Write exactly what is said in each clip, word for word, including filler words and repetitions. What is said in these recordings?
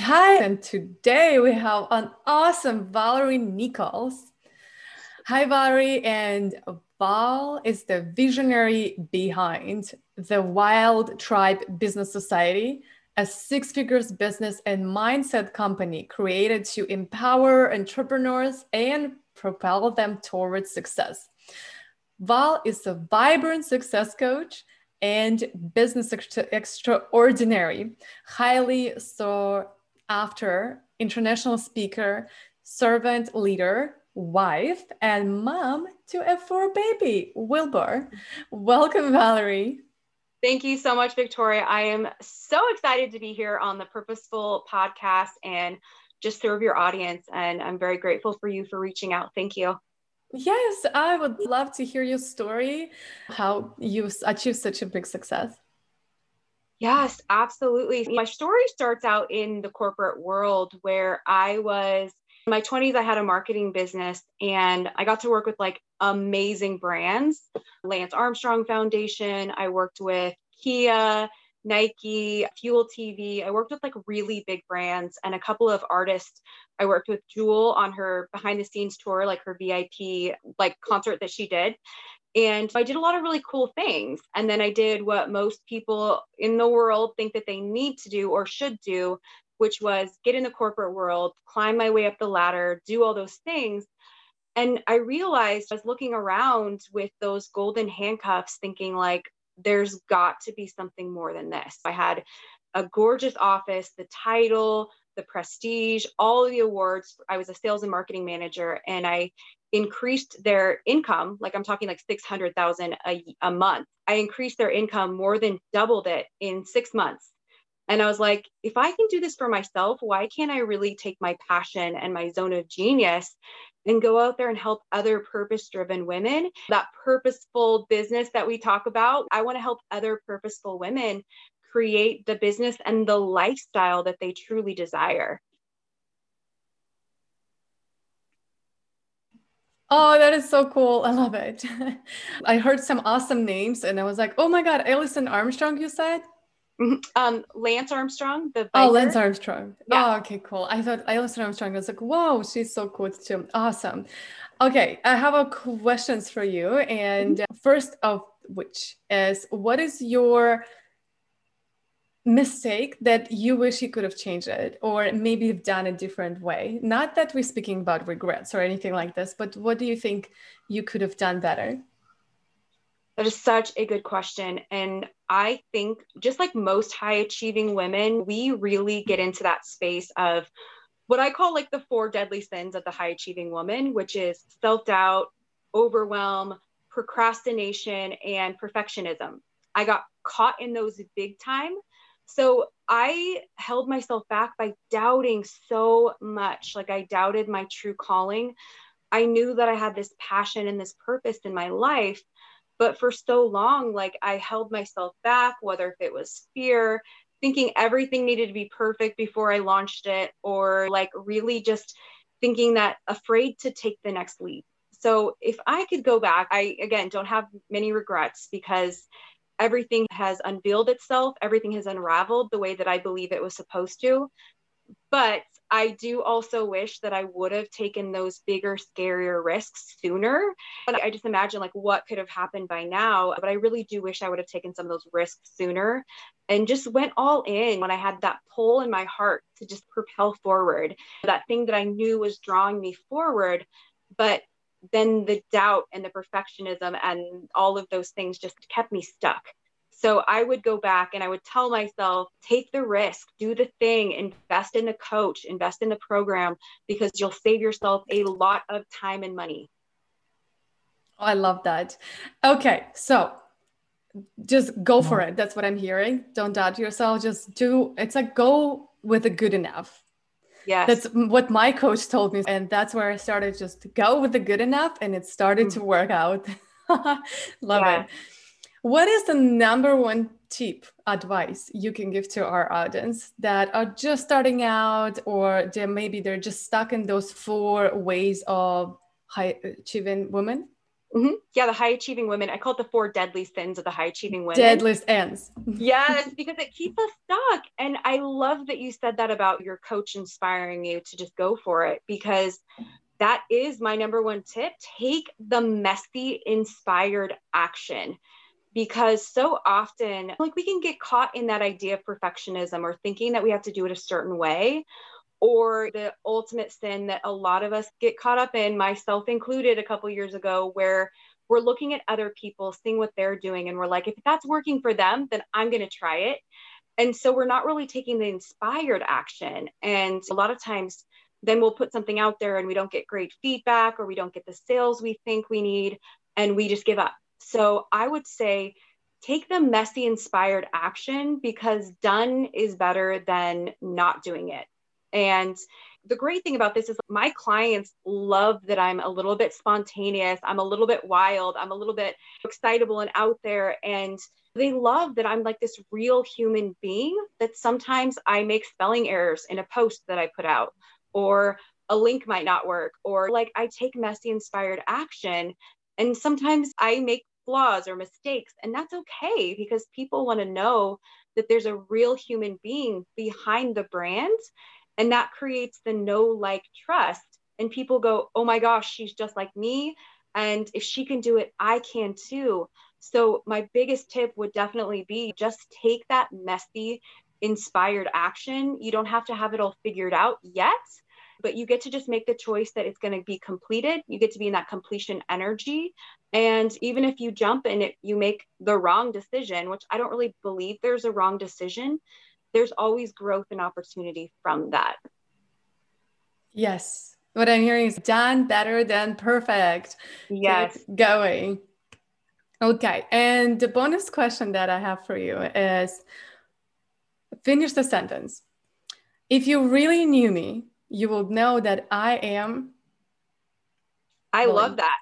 Hi, and today we have an awesome Valerie Nichols. Hi, Valerie, and Val is the visionary behind the Wild Tribe Business Society, a six-figure business and mindset company created to empower entrepreneurs and propel them towards success. Val is a vibrant success coach and business extra- extraordinary, highly sought after international speaker, servant leader, wife, and mom to a four baby, Wilbur. Welcome, Valerie. Thank you so much, Victoria. I am so excited to be here on the Purposeful Podcast and just serve your audience. And I'm very grateful for you for reaching out. Thank you. Yes, I would love to hear your story, how you achieved such a big success. Yes, absolutely. My story starts out in the corporate world where I was in my twenties. I had a marketing business and I got to work with like amazing brands, Lance Armstrong Foundation. I worked with Kia, Nike, Fuel T V. I worked with like really big brands and a couple of artists. I worked with Jewel on her behind the scenes tour, like her V I P like concert that she did. And I did a lot of really cool things. And then I did what most people in the world think that they need to do or should do, which was get in the corporate world, climb my way up the ladder, do all those things. And I realized I was looking around with those golden handcuffs thinking like, there's got to be something more than this. I had a gorgeous office, the title, the prestige, all of the awards. I was a sales and marketing manager and I increased their income. Like I'm talking like six hundred thousand a, a month. I increased their income, more than doubled it in six months. And I was like, if I can do this for myself, why can't I really take my passion and my zone of genius and go out there and help other purpose-driven women? That purposeful business that we talk about, I want to help other purposeful women create the business and the lifestyle that they truly desire. Oh, that is so cool. I love it. I heard some awesome names and I was like, oh my God, Alison Armstrong, you said? Mm-hmm. Um, Lance Armstrong. the Oh, Lance Armstrong. Yeah. Oh, okay, cool. I thought Alison Armstrong. I was like, whoa, she's so cool too. Awesome. Okay. I have a questions for you. And mm-hmm. First of which is, what is your mistake that you wish you could have changed it or maybe have done a different way? Not that we're speaking about regrets or anything like this, but what do you think you could have done better? That is such a good question. And I think just like most high achieving women, we really get into that space of what I call like the four deadly sins of the high achieving woman, which is self-doubt, overwhelm, procrastination, and perfectionism. I got caught in those big time. So I held myself back by doubting so much. Like I doubted my true calling. I knew that I had this passion and this purpose in my life, but for so long, like I held myself back, whether if it was fear, thinking everything needed to be perfect before I launched it, or like really just thinking that afraid to take the next leap. So if I could go back, I, again, don't have many regrets because everything has unveiled itself. Everything has unraveled the way that I believe it was supposed to. But I do also wish that I would have taken those bigger, scarier risks sooner. And I just imagine like what could have happened by now. But I really do wish I would have taken some of those risks sooner and just went all in when I had that pull in my heart to just propel forward. That thing that I knew was drawing me forward, but then the doubt and the perfectionism and all of those things just kept me stuck. So I would go back and I would tell myself, take the risk, do the thing, invest in the coach, invest in the program, because you'll save yourself a lot of time and money. Oh, I love that. Okay. So just go for it. That's what I'm hearing. Don't doubt yourself. Just do, it's like, go with the good enough. Yes. That's what my coach told me. And that's where I started just to go with the good enough. And it started mm-hmm. to work out. Love yeah. it. What is the number one tip, advice you can give to our audience that are just starting out, or they maybe they're just stuck in those four ways of high achieving women? Mm-hmm. Yeah, the high achieving women. I call it the four deadly sins of the high achieving women. Deadliest ends. Yes, because it keeps us stuck. And I love that you said that about your coach inspiring you to just go for it, because that is my number one tip. Take the messy, inspired action. Because so often, like, we can get caught in that idea of perfectionism or thinking that we have to do it a certain way. Or the ultimate sin that a lot of us get caught up in, myself included, a couple of years ago, where we're looking at other people, seeing what they're doing. And we're like, if that's working for them, then I'm going to try it. And so we're not really taking the inspired action. And a lot of times then we'll put something out there and we don't get great feedback, or we don't get the sales we think we need, and we just give up. So I would say, take the messy, inspired action, because done is better than not doing it. And the great thing about this is my clients love that I'm a little bit spontaneous. I'm a little bit wild. I'm a little bit excitable and out there. And they love that I'm like this real human being, that sometimes I make spelling errors in a post that I put out, or a link might not work, or like I take messy, inspired action. And sometimes I make flaws or mistakes, and that's okay, because people want to know that there's a real human being behind the brand. And that creates the know, like, trust. And people go, oh my gosh, she's just like me. And if she can do it, I can too. So my biggest tip would definitely be just take that messy, inspired action. You don't have to have it all figured out yet, but you get to just make the choice that it's going to be completed. You get to be in that completion energy. And even if you jump and it, you make the wrong decision, which I don't really believe there's a wrong decision, there's always growth and opportunity from that. Yes. What I'm hearing is done better than perfect. Yes. Keep going. Okay. And the bonus question that I have for you is, finish the sentence. If you really knew me, you would know that I am. I willing. Love that.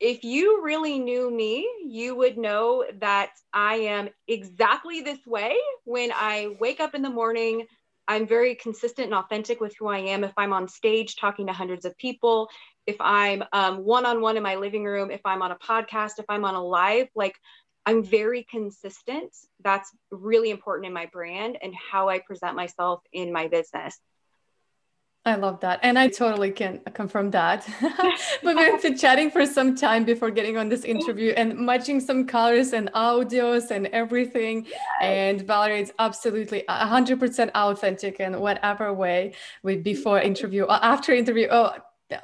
If you really knew me, you would know that I am exactly this way. When I wake up in the morning, I'm very consistent and authentic with who I am. If I'm on stage talking to hundreds of people, if I'm um, one-on-one in my living room, if I'm on a podcast, if I'm on a live, like, I'm very consistent. That's really important in my brand and how I present myself in my business. I love that. And I totally can confirm that. But we've been chatting for some time before getting on this interview and matching some colors and audios and everything. Yes. And Valerie is absolutely one hundred percent authentic in whatever way, with before interview or after interview or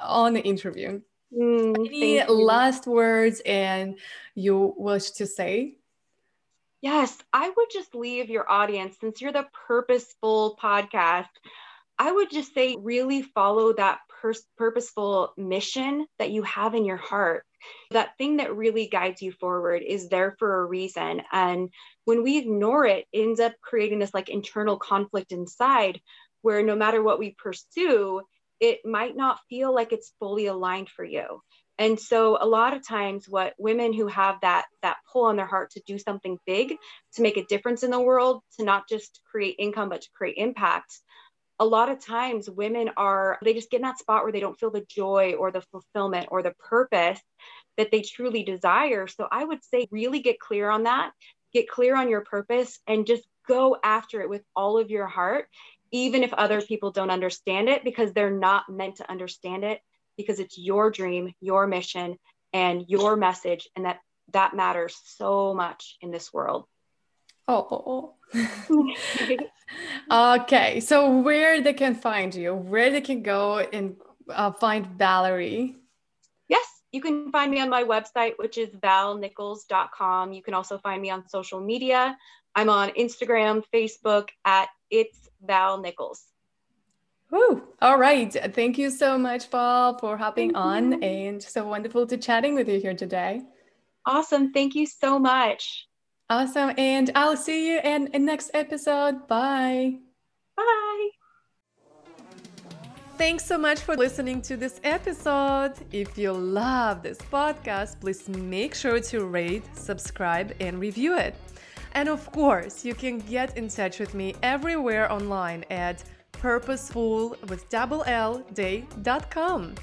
on the interview. Mm, Any last words and you wish to say? Yes, I would just leave your audience, since you're the Purposeful Podcast, I would just say, really follow that pers- purposeful mission that you have in your heart. That thing that really guides you forward is there for a reason. And when we ignore it, it ends up creating this like internal conflict inside, where no matter what we pursue, it might not feel like it's fully aligned for you. And so a lot of times what women who have that, that pull on their heart to do something big, to make a difference in the world, to not just create income, but to create impact, a lot of times women are, they just get in that spot where they don't feel the joy or the fulfillment or the purpose that they truly desire. So I would say, really get clear on that, get clear on your purpose, and just go after it with all of your heart, even if other people don't understand it, because they're not meant to understand it, because it's your dream, your mission, and your message. And that, that matters so much in this world. Oh, okay. So where they can find you, where they can go and uh, find Valerie? Yes, you can find me on my website, which is val nichols dot com. You can also find me on social media. I'm on Instagram, Facebook at It's Val Nichols. Woo. All right. Thank you so much, Val, for hopping Thank on you. And so wonderful to chatting with you here today. Awesome. Thank you so much. Awesome. And I'll see you in the next episode. Bye. Bye. Thanks so much for listening to this episode. If you love this podcast, please make sure to rate, subscribe, and review it. And of course, you can get in touch with me everywhere online at purposeful with double L day dot com.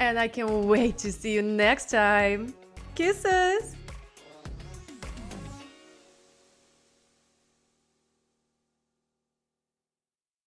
And I can't wait to see you next time. Kisses!